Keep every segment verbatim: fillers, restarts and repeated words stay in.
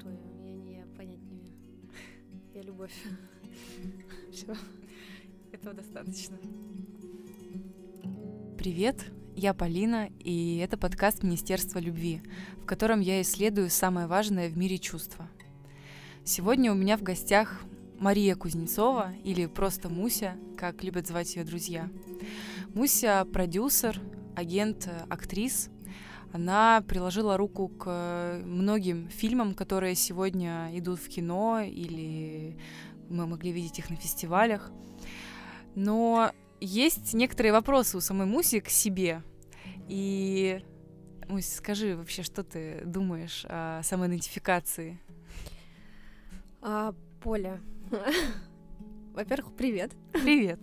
твою. Я не я понять не имею. Я любовь. Все. Этого достаточно. Привет, я Полина, и это подкаст «Министерство любви», в котором я исследую самое важное в мире чувства. Сегодня у меня в гостях Мария Кузнецова, или просто Муся, как любят звать ее друзья. Муся – продюсер, агент актрис. Она приложила руку к многим фильмам, которые сегодня идут в кино, или мы могли видеть их на фестивалях. Но есть некоторые вопросы у самой Муси к себе. И, Мусь, скажи вообще, что ты думаешь о самоидентификации? А, Поля, во-первых, привет. Привет.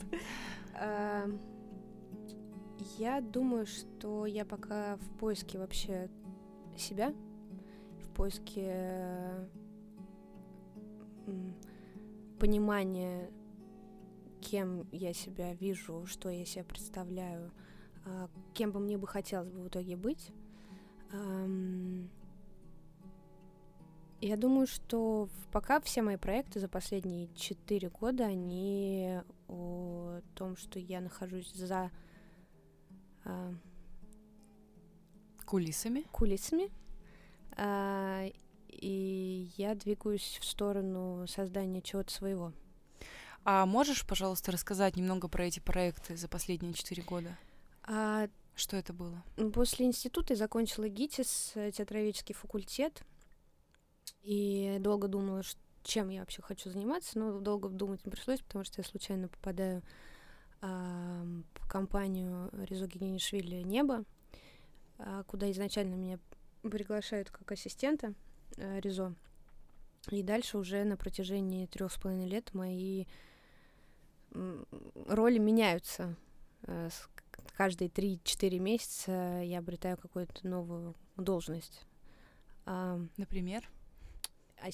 Я думаю, что я пока в поиске вообще себя, в поиске понимания, кем я себя вижу, что я себя представляю, кем бы мне бы хотелось бы в итоге быть. Я думаю, что пока все мои проекты за последние четыре года, они о том, что я нахожусь за... Э, кулисами. Кулисами. Э, и я двигаюсь в сторону создания чего-то своего. А можешь, пожалуйста, рассказать немного про эти проекты за последние четыре года? А, Что это было? После института я закончила ГИТИС, театроведческий факультет. И долго думала, чем я вообще хочу заниматься, но долго думать не пришлось, потому что я случайно попадаю а, в компанию Резо Гигинеишвили «Небо», а, куда изначально меня приглашают как ассистента а, Резо. И дальше уже на протяжении трех с половиной лет мои роли меняются. А, с, каждые три-четыре месяца я обретаю какую-то новую должность. А, Например?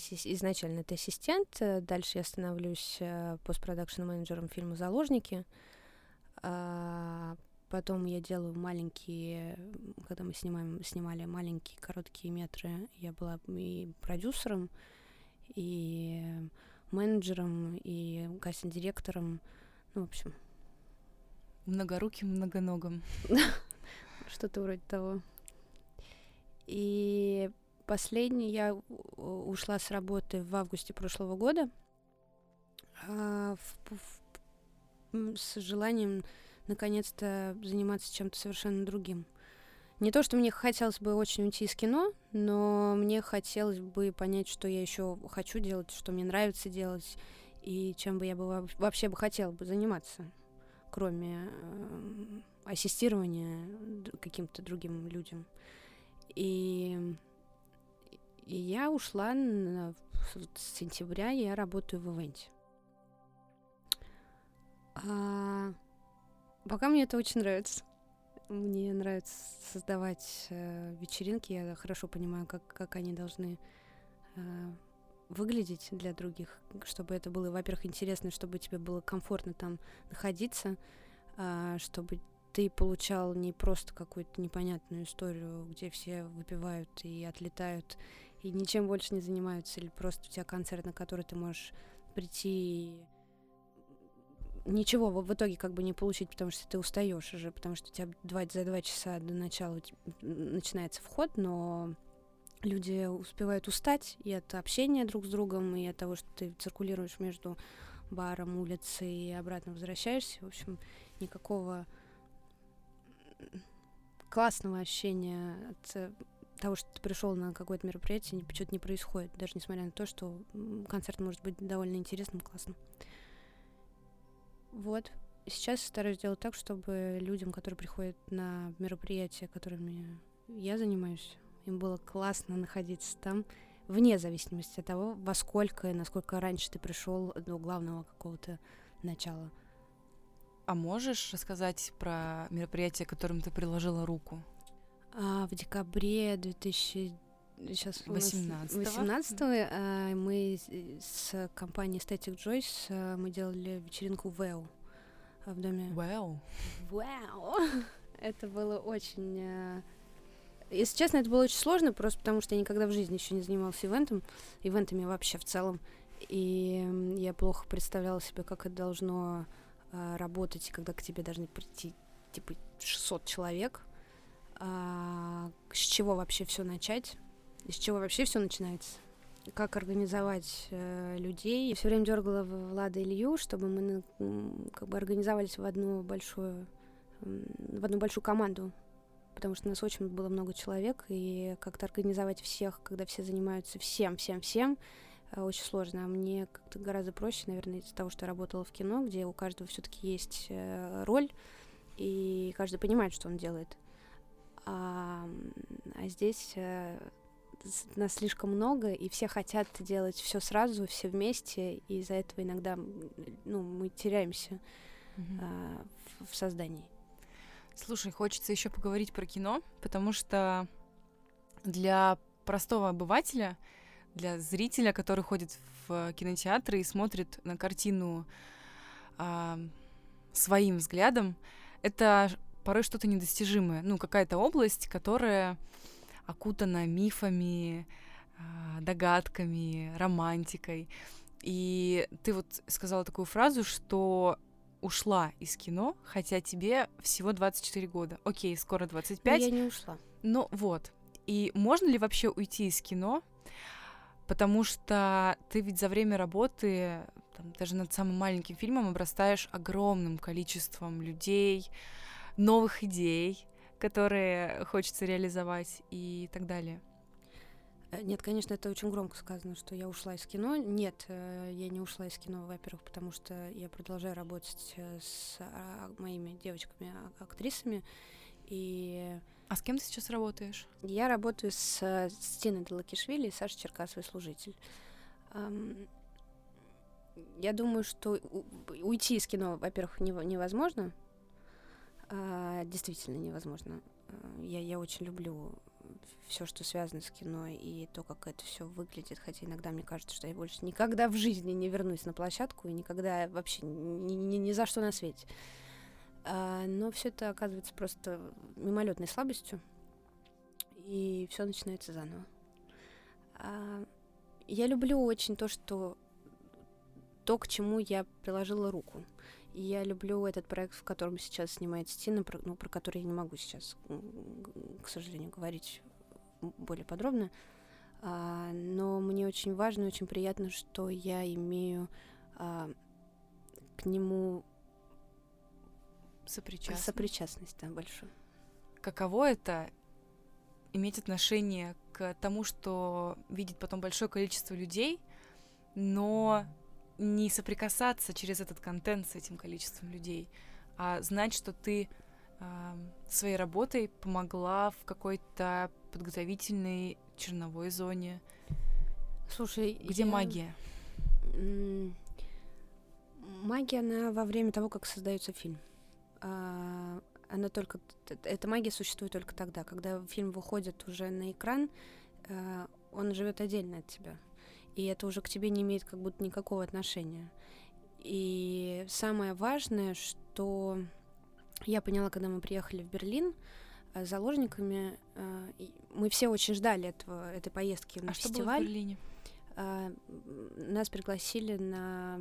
Изначально это ассистент, дальше я становлюсь постпродакшн-менеджером фильма «Заложники», потом я делаю маленькие, когда мы снимаем, снимали маленькие короткие метры, я была и продюсером, и менеджером, и кастинг-директором, ну, в общем. Многоруким, многоногом. Что-то вроде того. И... Последний я ушла с работы в августе прошлого года а, в, в, с желанием наконец-то заниматься чем-то совершенно другим. Не то, что мне хотелось бы очень уйти из кино, но мне хотелось бы понять, что я еще хочу делать, что мне нравится делать и чем бы я бы вообще бы хотела бы заниматься, кроме э, ассистирования каким-то другим людям. И... И я ушла на... с сентября, я работаю в ивенте. А... Пока мне это очень нравится. Мне нравится создавать э, вечеринки. Я хорошо понимаю, как, как они должны э, выглядеть для других, чтобы это было, во-первых, интересно, чтобы тебе было комфортно там находиться, э, чтобы ты получал не просто какую-то непонятную историю, где все выпивают и отлетают, и ничем больше не занимаются, или просто у тебя концерт, на который ты можешь прийти и ничего в итоге как бы не получить, потому что ты устаешь уже, потому что у тебя два, за два часа до начала начинается вход, но люди успевают устать и от общения друг с другом, и от того, что ты циркулируешь между баром, улицей и обратно возвращаешься. В общем, никакого классного ощущения от того, что ты пришел на какое-то мероприятие, почему-то не происходит, даже несмотря на то, что концерт может быть довольно интересным, классным. Вот. Сейчас стараюсь делать так, чтобы людям, которые приходят на мероприятия, которыми я занимаюсь, им было классно находиться там, вне зависимости от того, во сколько и насколько раньше ты пришел до главного какого-то начала. А можешь рассказать про мероприятие, к которому ты приложила руку? А, в декабре две тысячи восемнадцатого мы с компанией Estetic Joys мы делали вечеринку ВЭУ в доме. Вау! Вау! Это было очень Если честно, это было очень сложно, просто потому что я никогда в жизни еще не занималась ивентом, ивентами вообще в целом. И я плохо представляла себе, как это должно э, работать, когда к тебе должны прийти типа шестьсот человек. Э, с чего вообще все начать? И с чего вообще все начинается? Как организовать э, людей? Я все время дергала Влада и Илью, чтобы мы как бы организовались в одну большую, в одну большую команду. Потому что у нас очень было много человек, и как-то организовать всех, когда все занимаются всем, всем, всем, очень сложно. А мне как-то гораздо проще, наверное, из-за того, что я работала в кино, где у каждого все-таки есть роль, и каждый понимает, что он делает. А, а здесь нас слишком много, и все хотят делать все сразу, все вместе, и из-за этого иногда ну, мы теряемся mm-hmm. а, в создании. Слушай, хочется еще поговорить про кино, потому что для простого обывателя, для зрителя, который ходит в кинотеатры и смотрит на картину э, своим взглядом, это порой что-то недостижимое. Ну, какая-то область, которая окутана мифами, э, догадками, романтикой. И ты вот сказала такую фразу, что... ушла из кино, хотя тебе всего двадцать четыре года. Окей, скоро двадцать пять. Но я не ушла. Ну вот. И можно ли вообще уйти из кино? Потому что ты ведь за время работы, там, даже над самым маленьким фильмом, обрастаешь огромным количеством людей, новых идей, которые хочется реализовать и так далее. Нет, конечно, это очень громко сказано, что я ушла из кино. Нет, я не ушла из кино, во-первых, потому что я продолжаю работать с моими девочками-актрисами. И... А с кем ты сейчас работаешь? Я работаю с, с Тиной Далакишвили и Сашей Черка, свой служитель. Я думаю, что уйти из кино, во-первых, невозможно. Действительно невозможно. Я, я очень люблю... все, что связано с кино, и то, как это все выглядит. Хотя иногда мне кажется, что я больше никогда в жизни не вернусь на площадку, и никогда вообще ни, ни, ни за что на свете. А, но все это оказывается просто мимолетной слабостью, и все начинается заново. А, я люблю очень то, что то, к чему я приложила руку. И я люблю этот проект, в котором сейчас снимается Тина, про, ну, про который я не могу сейчас, к сожалению, говорить более подробно. А, но мне очень важно и очень приятно, что я имею а, к нему сопричастность. сопричастность там большую. Каково это иметь отношение к тому, что видит потом большое количество людей, но... не соприкасаться через этот контент с этим количеством людей, а знать, что ты э, своей работой помогла в какой-то подготовительной черновой зоне. Слушай, где я... магия? Магия, она во время того, как создается фильм. Она только... Эта магия существует только тогда, когда фильм выходит уже на экран, он живет отдельно от тебя. И это уже к тебе не имеет как будто никакого отношения. И самое важное, что я поняла, когда мы приехали в Берлин с «Заложниками», мы все очень ждали этого, этой поездки на а фестиваль. Что было в Берлине? Нас пригласили на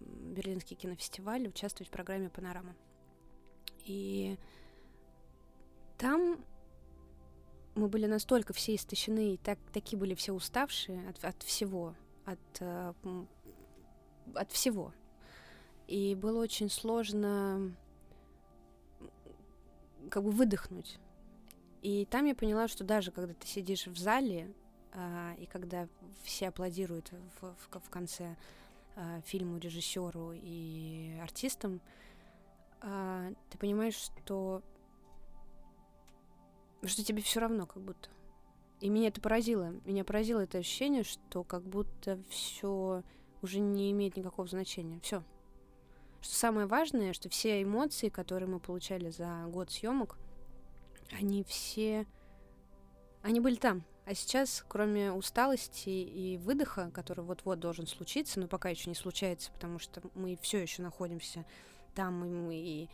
Берлинский кинофестиваль участвовать в программе «Панорама». И там... мы были настолько все истощены, и так, такие были все уставшие от, от всего, от, от всего. И было очень сложно как бы выдохнуть. И там я поняла, что даже когда ты сидишь в зале, а, и когда все аплодируют в, в, в конце а, фильму, режиссеру и артистам, а, ты понимаешь, что... что тебе все равно как будто. И меня это поразило. Меня поразило это ощущение, что как будто все уже не имеет никакого значения. Все. Что самое важное, что все эмоции, которые мы получали за год съемок, они все... они были там. А сейчас, кроме усталости и выдоха, который вот-вот должен случиться, но пока еще не случается, потому что мы все еще находимся там, и мы...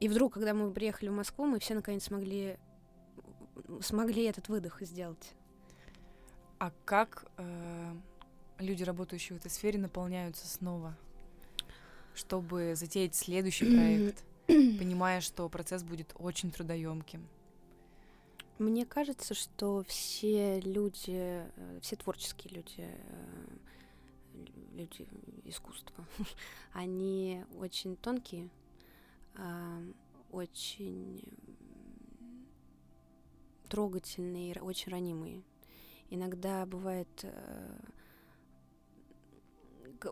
И вдруг, когда мы приехали в Москву, мы все наконец смогли, смогли этот выдох сделать. А как э, люди, работающие в этой сфере, наполняются снова, чтобы затеять следующий проект, понимая, что процесс будет очень трудоемким? Мне кажется, что все люди, все творческие люди, люди искусства, они очень тонкие, очень трогательные, очень ранимые. Иногда бывает...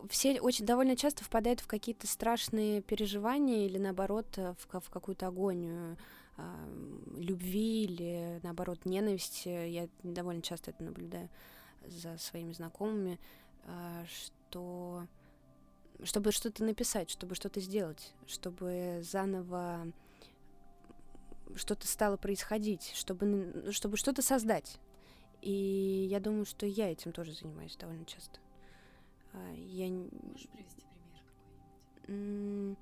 Все очень довольно часто впадают в какие-то страшные переживания или, наоборот, в, в какую-то агонию любви или, наоборот, ненависти. Я довольно часто это наблюдаю за своими знакомыми, что... чтобы что-то написать, чтобы что-то сделать, чтобы заново что-то стало происходить, чтобы, чтобы что-то создать. И я думаю, что я этим тоже занимаюсь довольно часто. Я... Можешь привести пример какой-нибудь?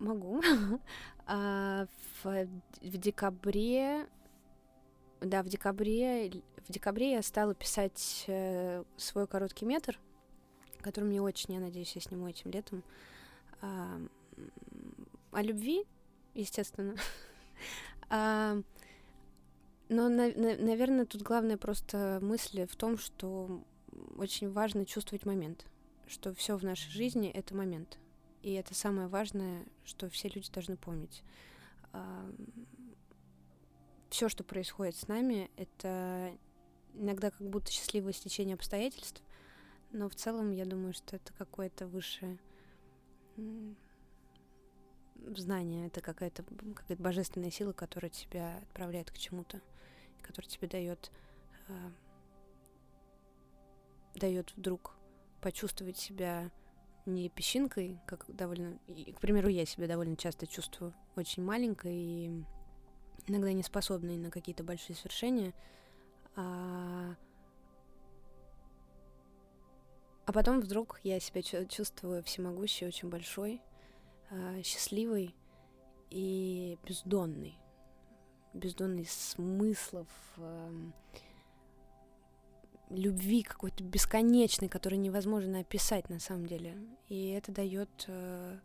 Могу. В, в декабре... Да, в декабре... В декабре я стала писать свой короткий метр, который мне очень, я надеюсь, я сниму этим летом. О любви, естественно. Но, наверное, тут главная просто мысль в том, что очень важно чувствовать момент, что все в нашей жизни — это момент. И это самое важное, что все люди должны помнить. Все, что происходит с нами, это иногда как будто счастливое стечение обстоятельств, но в целом я думаю, что это какое-то высшее знание, это какая-то, какая-то божественная сила, которая тебя отправляет к чему-то, которая тебе дает... дает вдруг почувствовать себя не песчинкой, как довольно... И, к примеру, я себя довольно часто чувствую очень маленькой и иногда не способной на какие-то большие свершения. А, а потом вдруг я себя чувствую всемогущей, очень большой, счастливой и бездонной. Бездонной смыслов... любви какой-то бесконечной, которую невозможно описать на самом деле. И это дает... Э,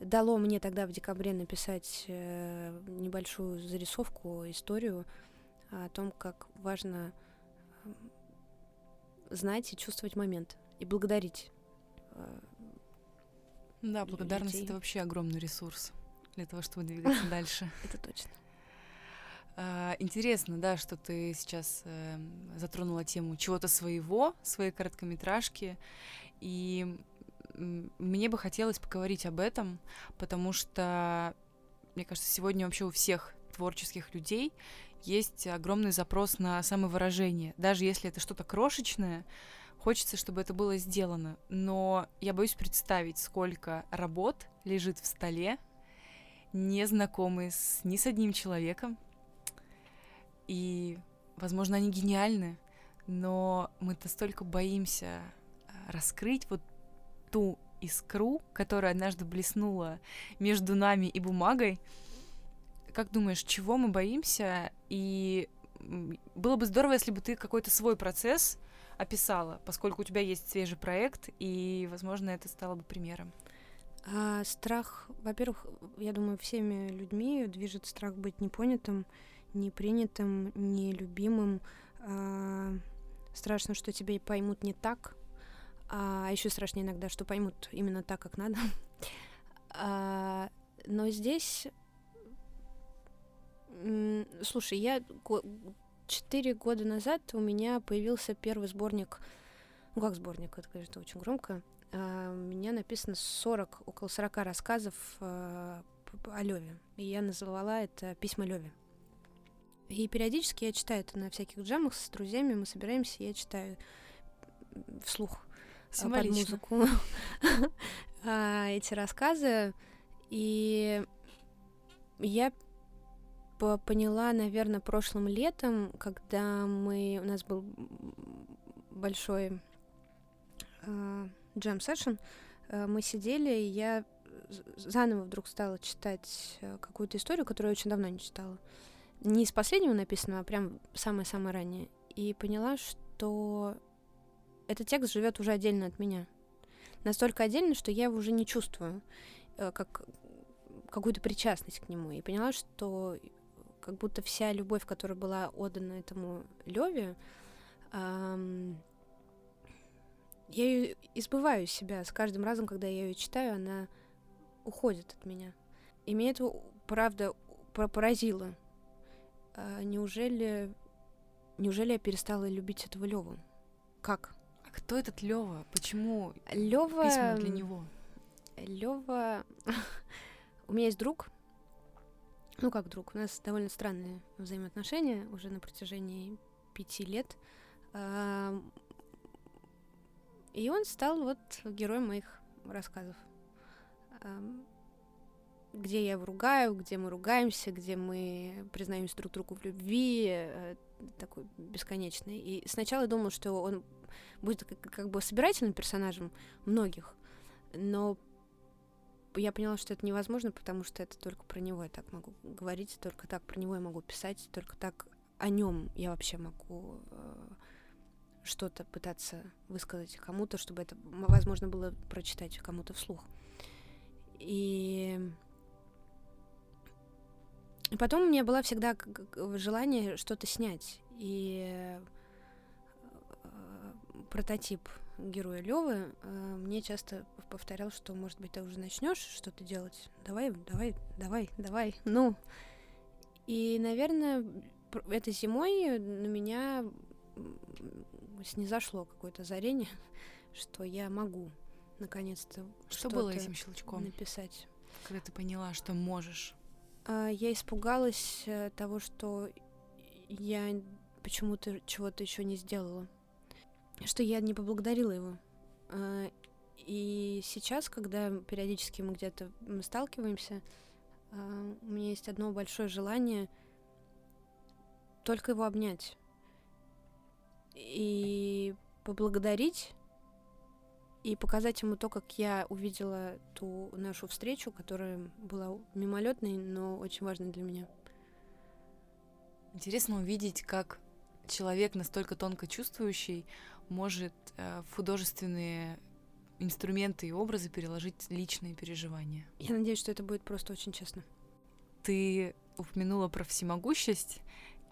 дало мне тогда в декабре написать э, небольшую зарисовку, историю о том, как важно знать и чувствовать момент, и благодарить э, Да, благодарность людей. Это вообще огромный ресурс для того, чтобы двигаться дальше. Это точно. Интересно, да, что ты сейчас э, затронула тему чего-то своего, своей короткометражки, и мне бы хотелось поговорить об этом, потому что, мне кажется, сегодня вообще у всех творческих людей есть огромный запрос на самовыражение. Даже если это что-то крошечное, хочется, чтобы это было сделано. Но я боюсь представить, сколько работ лежит в столе, не знакомые с, ни с одним человеком. И, возможно, они гениальны, но мы настолько боимся раскрыть вот ту искру, которая однажды блеснула между нами и бумагой. Как думаешь, чего мы боимся? И было бы здорово, если бы ты какой-то свой процесс описала, поскольку у тебя есть свежий проект, и, возможно, это стало бы примером. А, страх, во-первых, я думаю, всеми людьми движет страх быть непонятым, непринятым, нелюбимым. А, страшно, что тебя поймут не так. А, а еще страшнее иногда, что поймут именно так, как надо. А, но здесь... Слушай, я... Четыре года назад у меня появился первый сборник. Ну, как сборник? Это, конечно, очень громко. А, у меня написано сорок, около сорока рассказов а, о Леве. И я назвала это «Письма Леве». И периодически я читаю это на всяких джемах с друзьями, мы собираемся, я читаю вслух под музыку эти рассказы. И я поняла, наверное, прошлым летом, когда мы у нас был большой джем-сессион, мы сидели, и я заново вдруг стала читать какую-то историю, которую я очень давно не читала. Не из последнего написанного, а прям самое-самое раннее. И поняла, что этот текст живет уже отдельно от меня. Настолько отдельно, что я его уже не чувствую, как какую-то причастность к нему. И поняла, что как будто вся любовь, которая была отдана этому Леве, эм, я ее избываю из себя. С каждым разом, когда я ее читаю, она уходит от меня. И меня это, правда, поразило. Э, неужели, неужели я перестала любить этого Леву? Как? А кто этот Лева? Почему Лёва... письма для него? Лева... У меня есть друг. Ну, как друг, у нас довольно странные взаимоотношения уже на протяжении пяти лет. И он стал вот героем моих рассказов. Где я его ругаю, где мы ругаемся, где мы признаемся друг другу в любви. Такой бесконечный. И сначала я думала, что он будет как бы собирательным персонажем многих. Но я поняла, что это невозможно, потому что это только про него я так могу говорить, только так про него я могу писать, только так о нем я вообще могу э, что-то пытаться высказать кому-то, чтобы это возможно было прочитать кому-то вслух. И, и потом у меня было всегда желание что-то снять. И э, прототип героя Лёвы э, мне часто повторял, что, может быть, ты уже начнешь что-то делать. Давай, давай, давай, давай. Ну. И, наверное, этой зимой на меня снизошло какое-то озарение, что я могу наконец-то что что-то было этим щелчком написать. Когда ты поняла, что можешь? А, я испугалась того, что я почему-то чего-то еще не сделала. Что я не поблагодарила его. И сейчас, когда периодически мы где-то сталкиваемся, у меня есть одно большое желание только его обнять и поблагодарить, и показать ему то, как я увидела ту нашу встречу, которая была мимолетной, но очень важной для меня. Интересно увидеть, как человек, настолько тонко чувствующий, может в художественные инструменты и образы переложить личные переживания. Я надеюсь, что это будет просто очень честно. Ты упомянула про всемогущесть,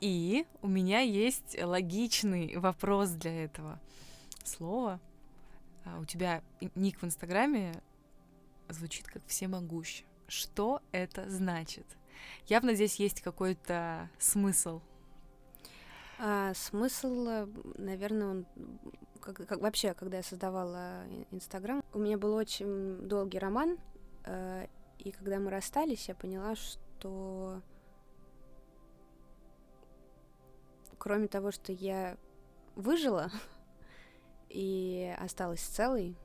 и у меня есть логичный вопрос для этого слова. У тебя ник в Инстаграме звучит как «всемогущ». Что это значит? Явно здесь есть какой-то смысл. А, смысл, наверное, он... Как, как, вообще, когда я создавала Инстаграм, у меня был очень долгий роман, э, и когда мы расстались, я поняла, что кроме того, что я выжила и осталась целой,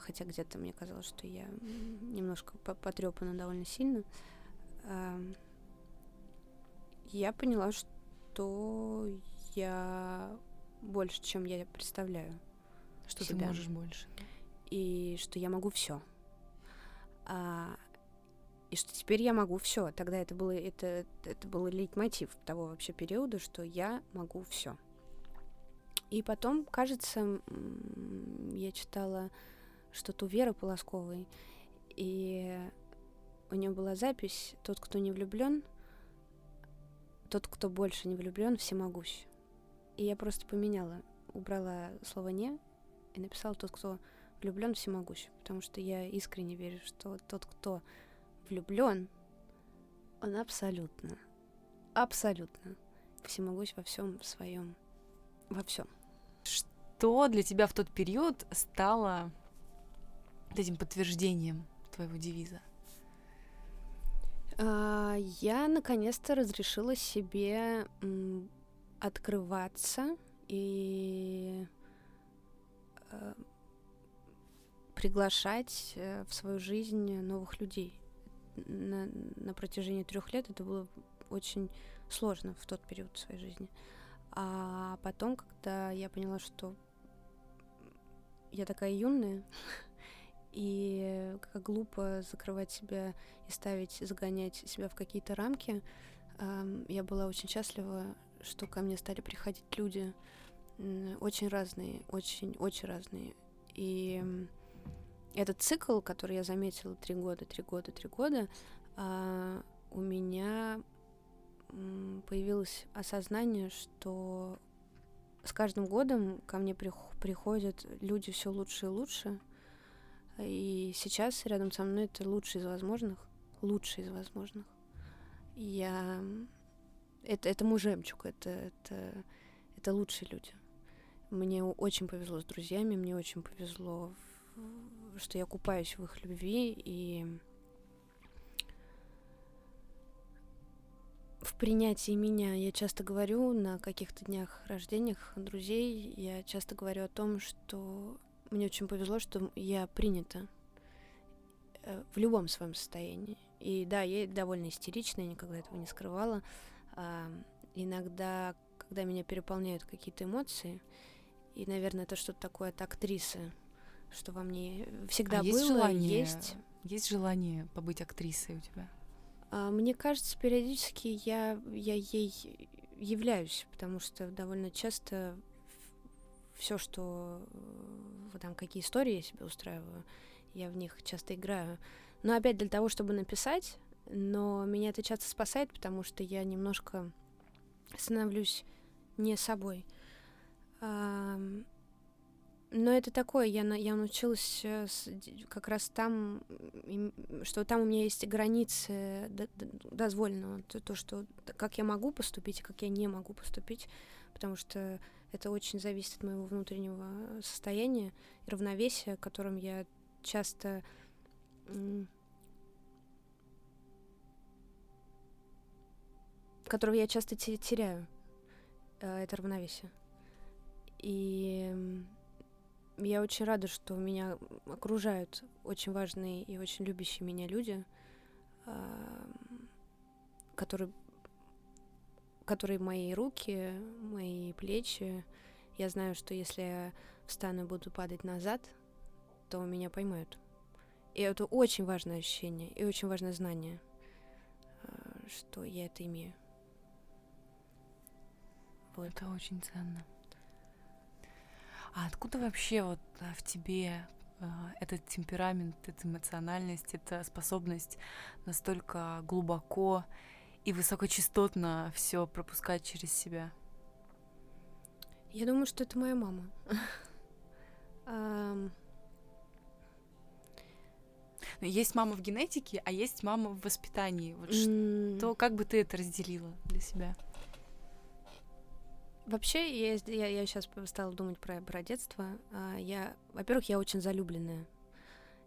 хотя где-то мне казалось, что я немножко потрёпана довольно сильно, э, я поняла, что я... больше, чем я представляю. Что себя. Ты можешь больше. И что я могу все. А, и что теперь я могу все. Тогда это было это, это был лейтмотив того вообще периода, что я могу все. И потом, кажется, я читала что-то у Веры Полосковой, и у нее была запись: тот, кто не влюблен, тот, кто больше не влюблен, всемогущ. И я просто поменяла, убрала слово «не» и написала «тот, кто влюблён, всемогущ». Потому что я искренне верю, что тот, кто влюблён, он абсолютно, абсолютно всемогущ во всем своем, во всем. Что для тебя в тот период стало этим подтверждением твоего девиза? А, я наконец-то разрешила себе... открываться и э, приглашать в свою жизнь новых людей. На, на протяжении трех лет это было очень сложно в тот период своей жизни. А потом, когда я поняла, что я такая юная, И как глупо закрывать себя и ставить, загонять себя в какие-то рамки. Я была очень счастлива, что ко мне стали приходить люди очень разные, очень-очень разные. И этот цикл, который я заметила три года, три года, три года, у меня появилось осознание, что с каждым годом ко мне приходят люди все лучше и лучше. И сейчас рядом со мной это лучший из возможных. Лучший из возможных. Я... Это, это мой жемчуг, это, это, это лучшие люди. Мне очень повезло с друзьями, мне очень повезло, что я купаюсь в их любви и в принятии меня. Я часто говорю на каких-то днях рождения друзей, я часто говорю о том, что мне очень повезло, что я принята в любом своем состоянии. И да, я довольно истерична, я никогда этого не скрывала. А, иногда, когда меня переполняют какие-то эмоции, и, наверное, это что-то такое от актрисы, что во мне всегда а было, есть желание, есть. Есть желание побыть актрисой у тебя? А, мне кажется, периодически я, я ей являюсь, потому что довольно часто... Все, что там, какие истории я себе устраиваю, я в них часто играю. Но опять для того, чтобы написать, но меня это часто спасает, потому что я немножко становлюсь не собой. Но это такое, я, я научилась как раз там, что там у меня есть границы дозволенного, то, что как я могу поступить, как я не могу поступить, потому что это очень зависит от моего внутреннего состояния и равновесия, которым я часто которого я часто теряю, это равновесие. И я очень рада, что меня окружают очень важные и очень любящие меня люди, которые которые мои руки, мои плечи. Я знаю, что если я встану и буду падать назад, то меня поймают. И это очень важное ощущение и очень важное знание, что я это имею. Вот. Это очень ценно. А откуда вообще вот в тебе этот темперамент, эта эмоциональность, эта способность настолько глубоко и высокочастотно все пропускать через себя? Я думаю, что это моя мама. Есть мама в генетике, а есть мама в воспитании. Вот mm. что, как бы ты это разделила для себя? Вообще, я, я, я сейчас стала думать про, про детство. Я, во-первых, я очень залюбленная.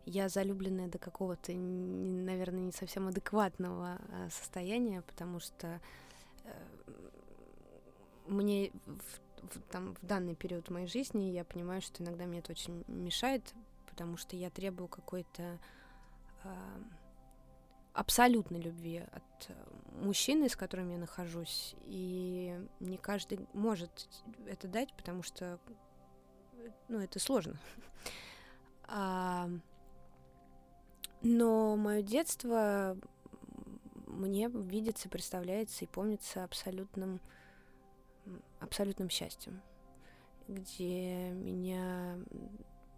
Я залюбленная до какого-то, наверное, не совсем адекватного состояния, потому что мне в, в, там, в данный период моей жизни я понимаю, что иногда мне это очень мешает, потому что я требую какой-то э, абсолютной любви от мужчины, с которым я нахожусь, и не каждый может это дать, потому что, ну, это сложно. Но мое детство мне видится, представляется и помнится абсолютным, абсолютным счастьем, где меня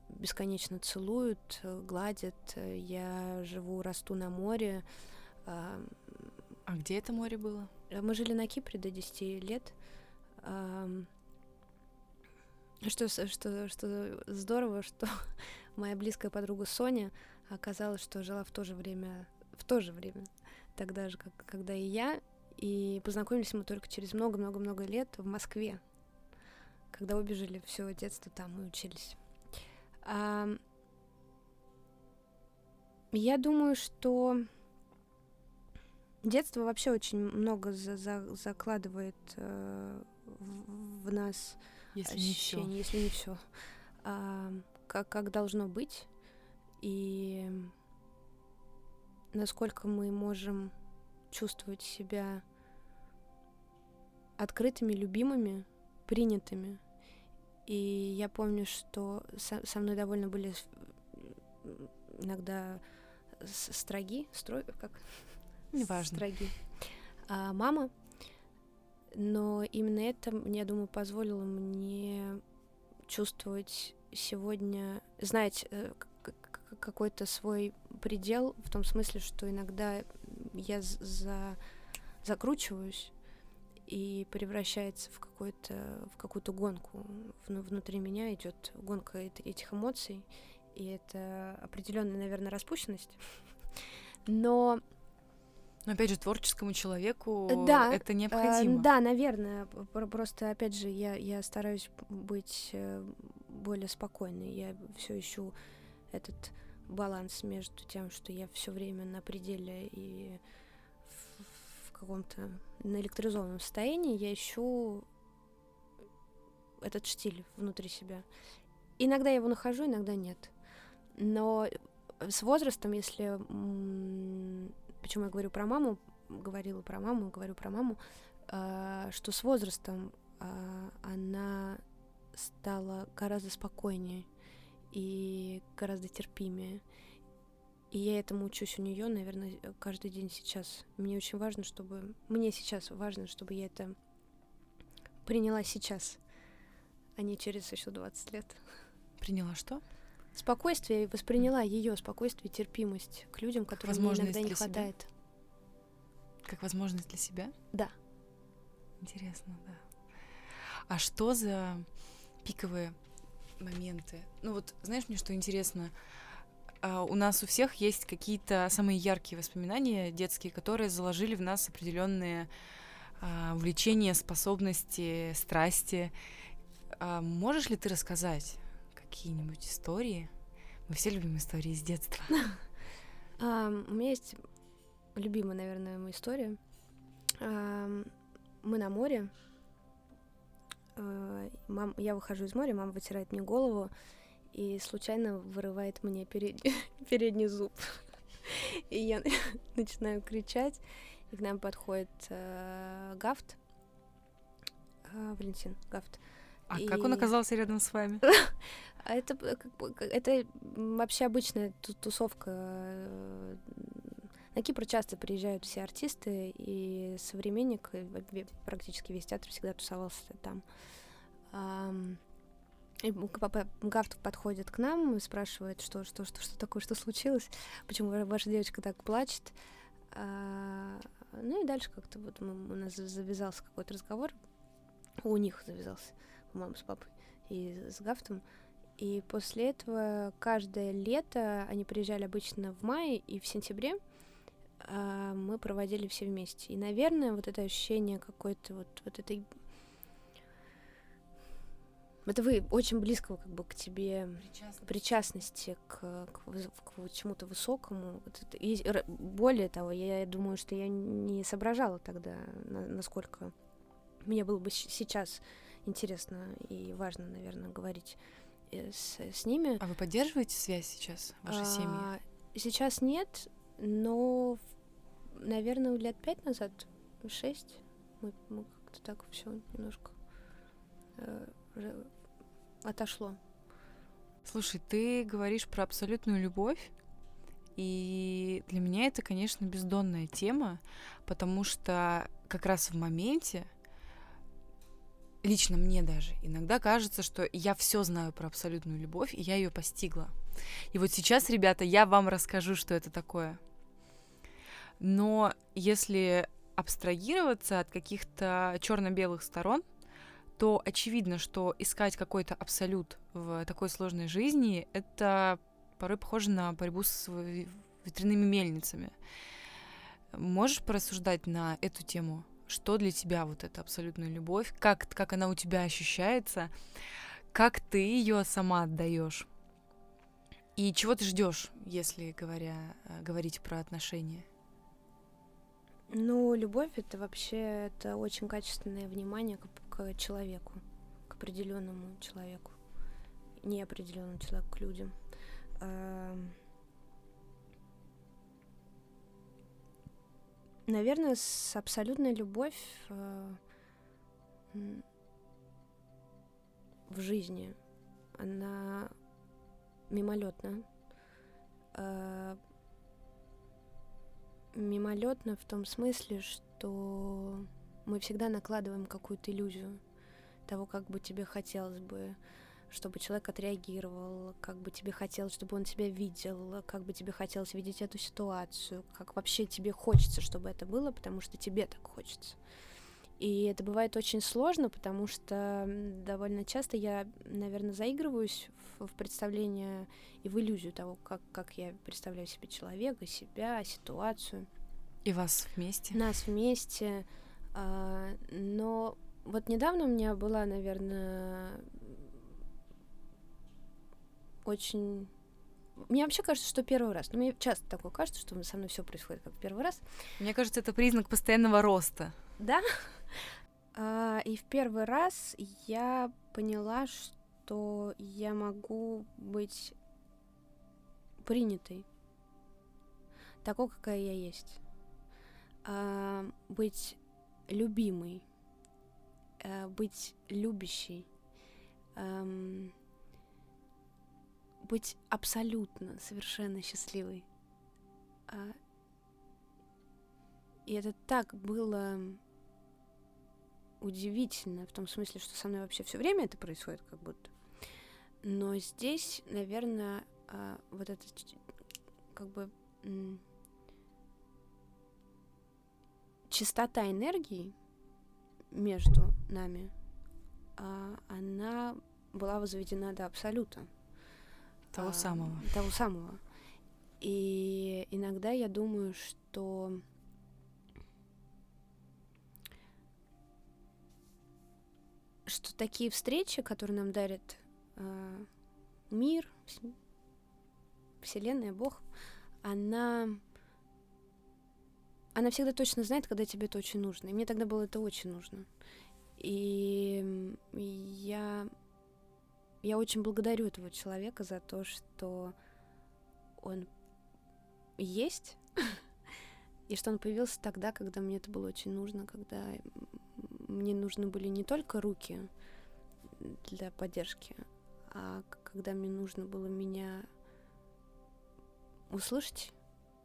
бесконечно целуют, гладят, я живу, расту на море. А где это море было? Мы жили на Кипре до десяти лет. Что, что, что здорово, что моя близкая подруга Соня оказалось, что жила в то же время, в то же время, тогда же, как, когда и я, и познакомились мы только через много-много-много лет в Москве, когда обе жили все детство там и учились. А, я думаю, что детство вообще очень много за, за, закладывает э, в, в нас если ощущение, не если не все, а, как, как должно быть. И насколько мы можем чувствовать себя открытыми, любимыми, принятыми. И я помню, что со мной довольно были иногда строги, строй, как? Неважно. Строги. А, мама. Но именно это, я думаю, позволило мне чувствовать сегодня, знать какой-то свой предел, в том смысле, что иногда я за... закручиваюсь, и превращается в какую-то в какую-то гонку. Внутри меня идет гонка этих эмоций, и это определенная, наверное, распущенность. Но... Но, опять же, творческому человеку да, это необходимо. Э, да, наверное. Просто, опять же, я, я стараюсь быть более спокойной. Я все ищу этот баланс между тем, что я все время на пределе и в, в каком-то наэлектризованном состоянии. Я ищу этот штиль внутри себя. Иногда я его нахожу, иногда нет. Но с возрастом, если... Почему я говорю про маму, говорила про маму, говорю про маму, э, что с возрастом э, она стала гораздо спокойнее и гораздо терпимее. И я этому учусь у нее, наверное, каждый день сейчас. Мне очень важно, чтобы... Мне сейчас важно, чтобы я это приняла сейчас, а не через еще двадцать лет. Приняла что? Спокойствие, восприняла ее спокойствие, терпимость к людям, которым мне иногда не хватает. Себя? Как возможность для себя? Да. Интересно, да. А что за пиковые моменты? Ну вот, знаешь, мне что интересно, у нас у всех есть какие-то самые яркие воспоминания детские, которые заложили в нас определенные увлечения, способности, страсти. Можешь ли ты рассказать какие-нибудь истории? Мы все любим истории с детства. Uh, у меня есть любимая, наверное, моя история. Uh, мы на море. Uh, мам, я выхожу из моря, мама вытирает мне голову и случайно вырывает мне перед... передний зуб. И я начинаю кричать. И к нам подходит uh, Гафт. Uh, Валентин Гафт. А и... как он оказался рядом с вами? это, это вообще обычная тусовка. На Кипр часто приезжают все артисты, и современник, и практически весь театр всегда тусовался там. И Гафт подходит к нам и спрашивает, что, что, что, что такое, что случилось, почему ваша девочка так плачет. Ну и дальше как-то вот у нас завязался какой-то разговор, у них завязался. Мама с папой и с Гафтом. И после этого каждое лето, они приезжали обычно в мае, и в сентябре э, мы проводили все вместе. И, наверное, вот это ощущение какой-то вот, вот этой... Это вы очень близкого как бы к тебе причастности, причастности к, к, к чему-то высокому. И более того, я думаю, что я не соображала тогда, насколько мне было бы сейчас интересно и важно, наверное, говорить с, с ними. А вы поддерживаете связь сейчас, ваши а, семьи? Сейчас нет, но, наверное, лет пять назад, шесть, мы, мы как-то так все немножко э, отошло. Слушай, ты говоришь про абсолютную любовь, и для меня это, конечно, бездонная тема, потому что как раз в моменте лично мне даже иногда кажется, что я все знаю про абсолютную любовь, и я ее постигла. И вот сейчас, ребята, я вам расскажу, что это такое. Но если абстрагироваться от каких-то черно-белых сторон, то очевидно, что искать какой-то абсолют в такой сложной жизни — это порой похоже на борьбу с ветряными мельницами. Можешь порассуждать на эту тему? Что для тебя вот эта абсолютная любовь? Как, как она у тебя ощущается? Как ты ее сама отдаешь? И чего ты ждешь, если говоря, говорить про отношения? Ну, любовь — это вообще это очень качественное внимание к, к человеку, к определенному человеку, неопределенному человеку, к людям. Наверное, с абсолютной любовь э, в жизни, она мимолетна, э, мимолетно в том смысле, что мы всегда накладываем какую-то иллюзию того, как бы тебе хотелось бы, чтобы человек отреагировал, как бы тебе хотелось, чтобы он тебя видел, как бы тебе хотелось видеть эту ситуацию, как вообще тебе хочется, чтобы это было, потому что тебе так хочется. И это бывает очень сложно, потому что довольно часто я, наверное, заигрываюсь в, в представление и в иллюзию того, как, как я представляю себе человека, себя, ситуацию. И вас вместе? Нас вместе. А, но вот недавно у меня была, наверное, очень... Мне вообще кажется, что первый раз. Но мне часто такое кажется, что со мной все происходит как первый раз. Мне кажется, это признак постоянного роста. Да? И в первый раз я поняла, что я могу быть принятой, такой, какая я есть, быть любимой, быть любящей, быть абсолютно, совершенно счастливой. И это так было... удивительно, в том смысле, что со мной вообще все время это происходит как будто. Но здесь, наверное, вот это как бы чистота энергии между нами, она была возведена до абсолюта. Того а, самого. Того самого. И иногда я думаю, что... что такие встречи, которые нам дарит э, мир, Вселенная, Бог, она, она всегда точно знает, когда тебе это очень нужно. И мне тогда было это очень нужно. И, и я, я очень благодарю этого человека за то, что он есть, и что он появился тогда, когда мне это было очень нужно, когда... Мне нужны были не только руки для поддержки, а когда мне нужно было меня услышать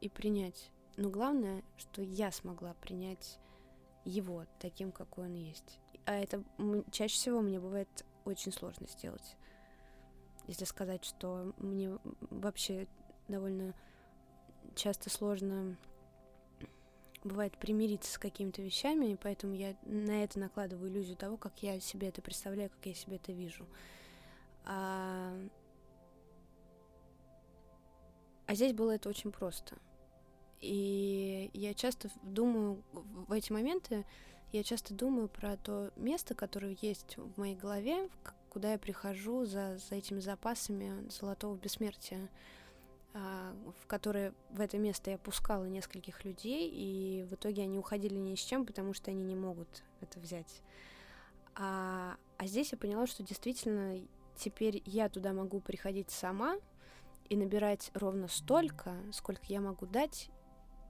и принять. Но главное, что я смогла принять его таким, какой он есть. А это чаще всего мне бывает очень сложно сделать. Если сказать, что мне вообще довольно часто сложно... бывает примириться с какими-то вещами, и поэтому я на это накладываю иллюзию того, как я себе это представляю, как я себе это вижу. А, а здесь было это очень просто. И я часто думаю, в эти моменты я часто думаю про то место, которое есть в моей голове, куда я прихожу за, за этими запасами золотого бессмертия, в которые в это место я пускала нескольких людей, и в итоге они уходили ни с чем, потому что они не могут это взять. А, а здесь я поняла, что действительно теперь я туда могу приходить сама и набирать ровно столько, сколько я могу дать,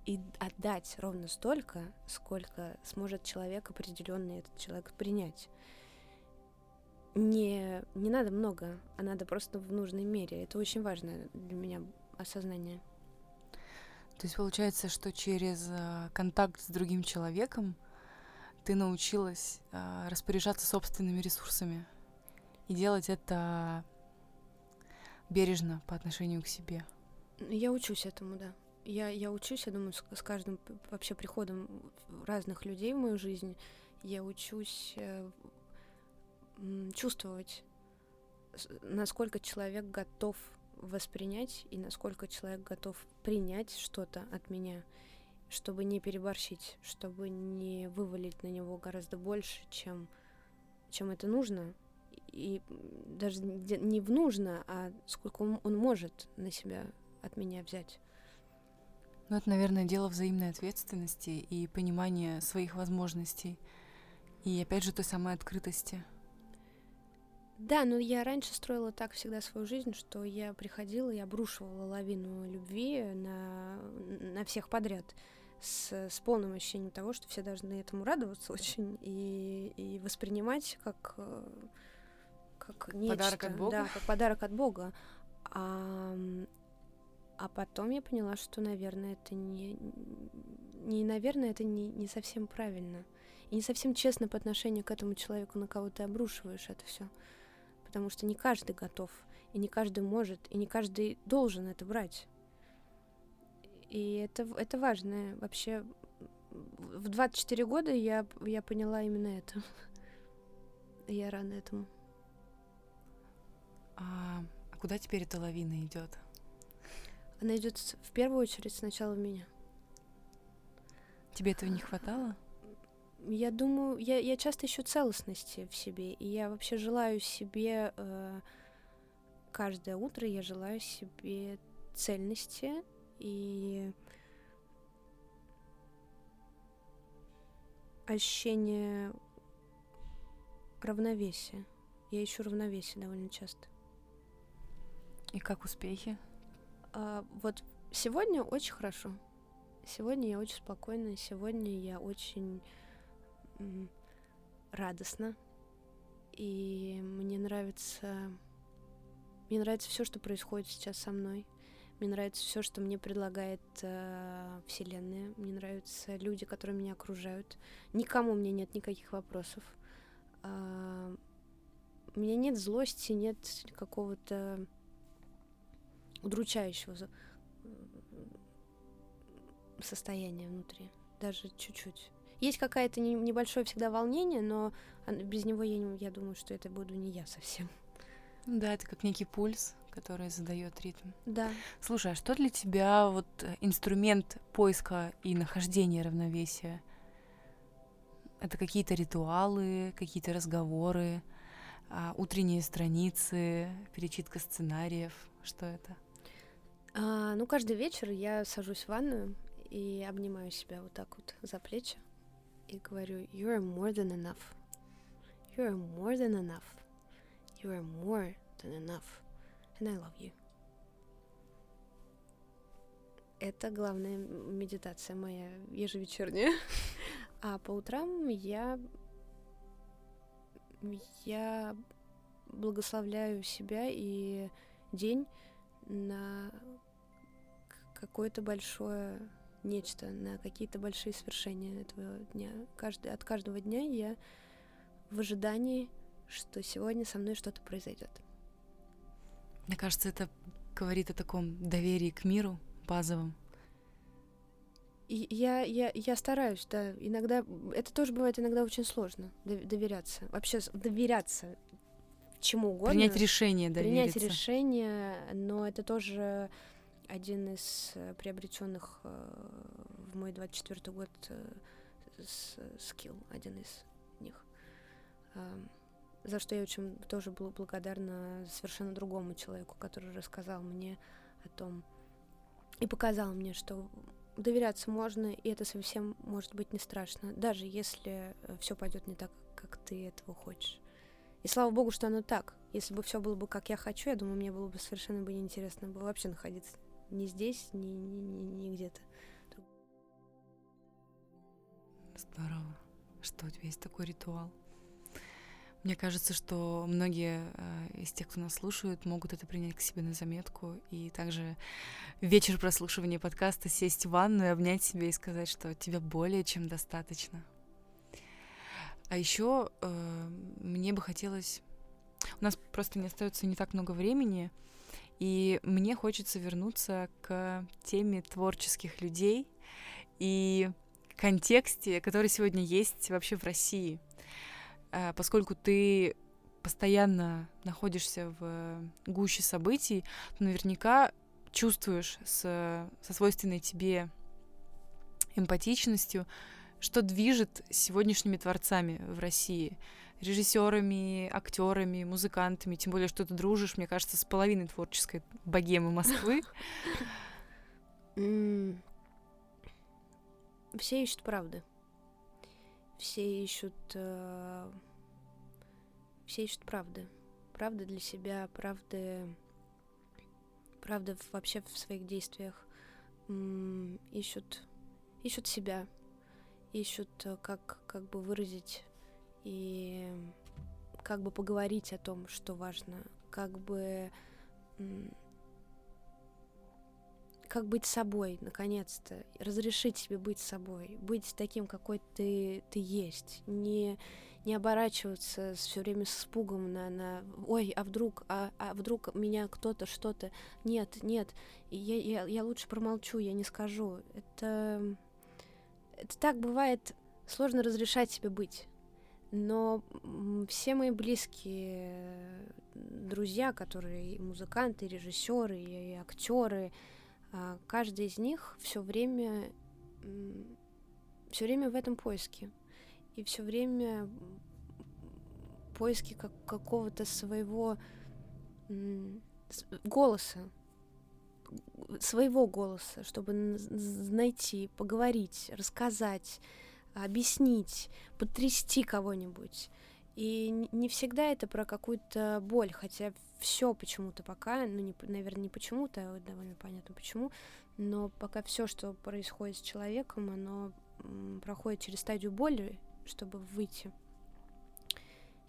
и отдать ровно столько, сколько сможет человек определенный этот человек принять. Не, не надо много, а надо просто в нужной мере. Это очень важно для меня осознание. То есть получается, что через э, контакт с другим человеком ты научилась э, распоряжаться собственными ресурсами и делать это бережно по отношению к себе. Я учусь этому, да. Я, я учусь, я думаю, с, с каждым вообще приходом разных людей в мою жизнь я учусь э, чувствовать, насколько человек готов воспринять и насколько человек готов принять что-то от меня, чтобы не переборщить, чтобы не вывалить на него гораздо больше, чем, чем это нужно. И даже не в нужно, а сколько он, он может на себя от меня взять. Ну, это, наверное, дело взаимной ответственности и понимания своих возможностей. И, опять же, той самой открытости. Да, но я раньше строила так всегда свою жизнь, что я приходила и обрушивала лавину любви на, на всех подряд с, с полным ощущением того, что все должны этому радоваться очень и, и воспринимать как, как нечто. Подарок от Бога. Да, как подарок от Бога. А, А потом я поняла, что, наверное, это не... не наверное, это не, не совсем правильно. И не совсем честно по отношению к этому человеку, на кого ты обрушиваешь это все. Потому что не каждый готов, и не каждый может, и не каждый должен это брать. И это, это важно. Вообще, в двадцать четыре года я, я поняла именно это. Я рада этому. А, а куда теперь эта лавина идет? Она идет в первую очередь сначала в меня. Тебе этого не хватало? Я думаю, я, я часто ищу целостности в себе, и я вообще желаю себе э, каждое утро я желаю себе цельности и ощущение равновесия. Я ищу равновесие довольно часто. И как успехи? А, вот сегодня очень хорошо. Сегодня я очень спокойна. Сегодня я очень м- радостна. И мне нравится... Мне нравится все, что происходит сейчас со мной. Мне нравится все, что мне предлагает э- Вселенная. Мне нравятся люди, которые меня окружают. Никому у меня нет никаких вопросов. А- у меня нет злости, нет какого-то... удручающего состояния внутри, даже чуть-чуть. Есть какое-то небольшое всегда волнение, но без него я, не, я думаю, что это буду не я совсем. Да, это как некий пульс, который задает ритм. Да. Слушай, а что для тебя вот инструмент поиска и нахождения равновесия? Это какие-то ритуалы, какие-то разговоры, утренние страницы, перечитка сценариев? Что это? А, ну, каждый вечер я сажусь в ванную и обнимаю себя вот так вот за плечи и говорю: You are more than enough. You are more than enough. You are more than enough. And I love you. Это главная медитация моя ежевечерняя. А по утрам я... Я благословляю себя и день на какое-то большое нечто, на какие-то большие свершения этого дня. Каждый, от каждого дня я в ожидании, что сегодня со мной что-то произойдет. Мне кажется, это говорит о таком доверии к миру базовом. И я, я, я стараюсь, да. Иногда это тоже бывает иногда очень сложно доверяться. Вообще доверяться чему угодно. Принять решение, довериться. Принять решение, но это тоже один из приобретенных в мой двадцать четвёртый год скилл, один из них, за что я очень тоже была благодарна совершенно другому человеку, который рассказал мне о том и показал мне, что доверяться можно, и это совсем может быть не страшно, даже если все пойдет не так, как ты этого хочешь. И слава богу, что оно так. Если бы все было бы, как я хочу, я думаю, мне было бы совершенно бы неинтересно было вообще находиться ни здесь, ни, ни, ни, ни где-то. Здорово, что у тебя есть такой ритуал. Мне кажется, что многие из тех, кто нас слушают, могут это принять к себе на заметку. И также в вечер прослушивания подкаста сесть в ванну и обнять себя и сказать, что тебя более чем достаточно. А еще э, мне бы хотелось... У нас просто не остается не так много времени, и мне хочется вернуться к теме творческих людей и контексте, который сегодня есть вообще в России. Э, поскольку ты постоянно находишься в гуще событий, ты наверняка чувствуешь с, со свойственной тебе эмпатичностью, что движет сегодняшними творцами в России, режиссерами, актерами, музыкантами, тем более, что ты дружишь, мне кажется, с половиной творческой богемы Москвы. Все ищут правды. Все ищут... Все ищут правды. Правды для себя, правды... Правды вообще в своих действиях. Ищут... Ищут себя. Ищут, как, как бы выразить и как бы поговорить о том, что важно, как бы как быть собой, наконец-то. Разрешить себе быть собой, быть таким, какой ты, ты есть. Не, не оборачиваться все время с испугом на, на «Ой, а вдруг? А, а вдруг меня кто-то, что-то?» Нет, нет, я, я, я лучше промолчу, я не скажу. Это, это так бывает, сложно разрешать себе быть. Но все мои близкие друзья, которые и музыканты, и режиссеры, и актеры, каждый из них все время, все время в этом поиске. И все время в поиске как, какого-то своего голоса, своего голоса, чтобы найти, поговорить, рассказать, объяснить, потрясти кого-нибудь. И не всегда это про какую-то боль, хотя все почему-то пока, ну, не, наверное, не почему-то, довольно понятно почему, но пока все, что происходит с человеком, оно проходит через стадию боли, чтобы выйти.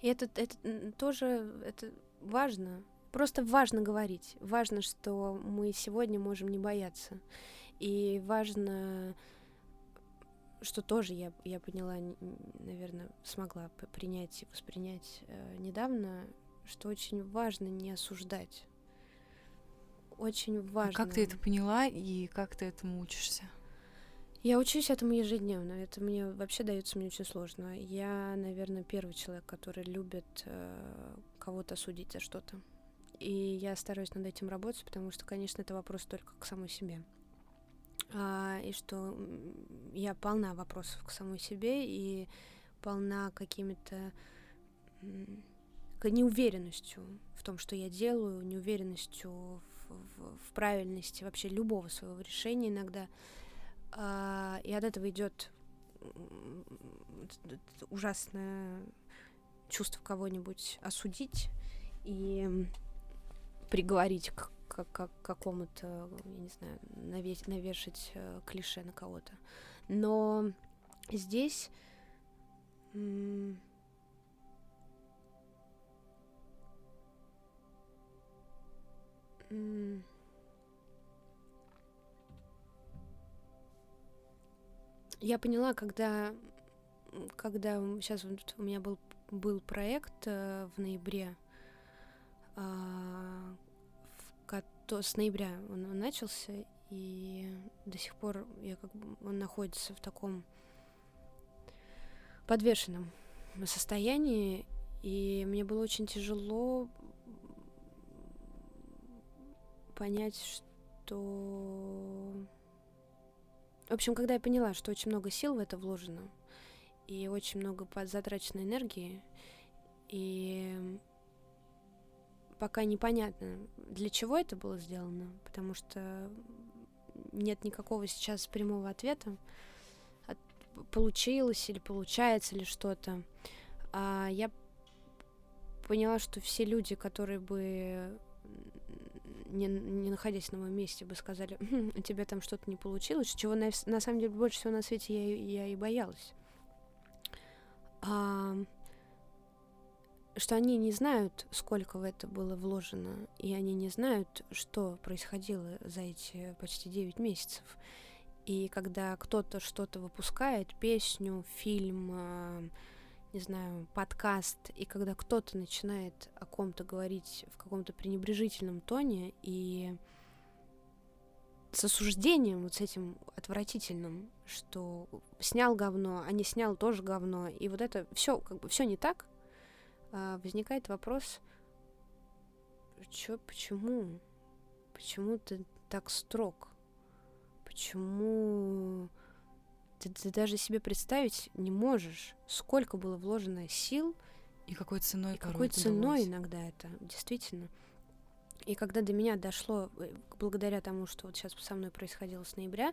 И это, это тоже это важно. Просто важно говорить. Важно, что мы сегодня можем не бояться. И важно... что тоже я, я поняла, наверное, смогла принять и воспринять э, недавно, что очень важно не осуждать. Очень важно. Как ты это поняла и как ты этому учишься? Я учусь этому ежедневно. Это мне вообще даётся мне очень сложно. Я, наверное, первый человек, который любит э, кого-то судить за что-то. И я стараюсь над этим работать, потому что, конечно, это вопрос только к самой себе. И что я полна вопросов к самой себе и полна какими-то неуверенностью в том, что я делаю, неуверенностью в, в, в правильности вообще любого своего решения иногда. И от этого идет ужасное чувство кого-нибудь осудить и приговорить к как, как какому-то, я не знаю, навеш- навешать э, клише на кого-то. Но здесь м- м- я поняла, когда, когда сейчас вот у меня был, был проект э, в ноябре, э, то с ноября он, он начался, и до сих пор я как бы, он находится в таком подвешенном состоянии, и мне было очень тяжело понять, что... В общем, когда я поняла, что очень много сил в это вложено, и очень много затраченной энергии, и... Пока непонятно, для чего это было сделано, потому что нет никакого сейчас прямого ответа, от, получилось или получается ли что-то. А я поняла, что все люди, которые бы, не, не находясь на моем месте, бы сказали, хм, у тебя там что-то не получилось, чего на, на самом деле больше всего на свете я, я и боялась. А... что они не знают, сколько в это было вложено, и они не знают, что происходило за эти почти девять месяцев. И когда кто-то что-то выпускает, песню, фильм, не знаю, подкаст, и когда кто-то начинает о ком-то говорить в каком-то пренебрежительном тоне и с осуждением вот с этим отвратительным, что снял говно, а не снял тоже говно, и вот это все как бы все не так, возникает вопрос, чё, почему? Почему ты так строг? Почему ты, ты даже себе представить не можешь, сколько было вложено сил и какой ценой, и какой ценой иногда это, действительно. И когда до меня дошло, благодаря тому, что вот сейчас со мной происходило с ноября,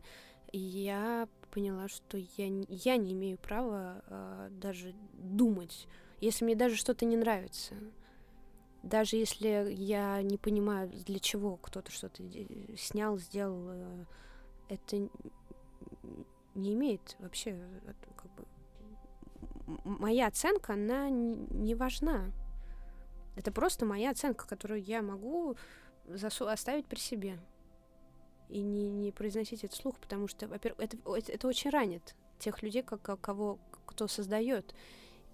я поняла, что я, я не имею права э, даже думать. Если мне даже что-то не нравится, даже если я не понимаю, для чего кто-то что-то снял, сделал, это не имеет вообще, как бы, моя оценка, она не важна. Это просто моя оценка, которую я могу засу- оставить при себе. и не, не произносить это вслух, потому что, во-первых, это, это очень ранит тех людей, как, кого, кто создает.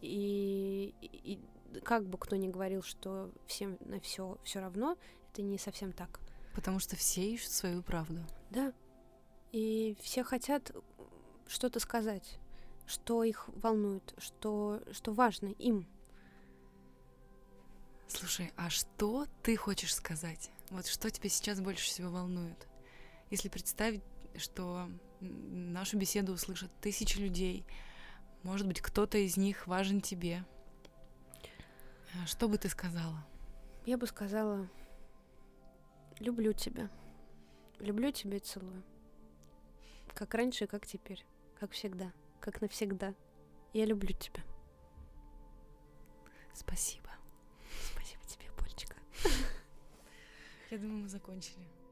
И, и как бы кто ни говорил, что всем на все все равно, это не совсем так. Потому что все ищут свою правду. Да. И все хотят что-то сказать, что их волнует, что, что важно им. Слушай, а что ты хочешь сказать? Вот что тебя сейчас больше всего волнует? Если представить, что нашу беседу услышат тысячи людей, может быть, кто-то из них важен тебе. Что бы ты сказала? Я бы сказала: люблю тебя. Люблю тебя и целую. Как раньше, как теперь. Как всегда. Как навсегда. Я люблю тебя. Спасибо. Спасибо тебе, Полечка. Я думаю, мы закончили.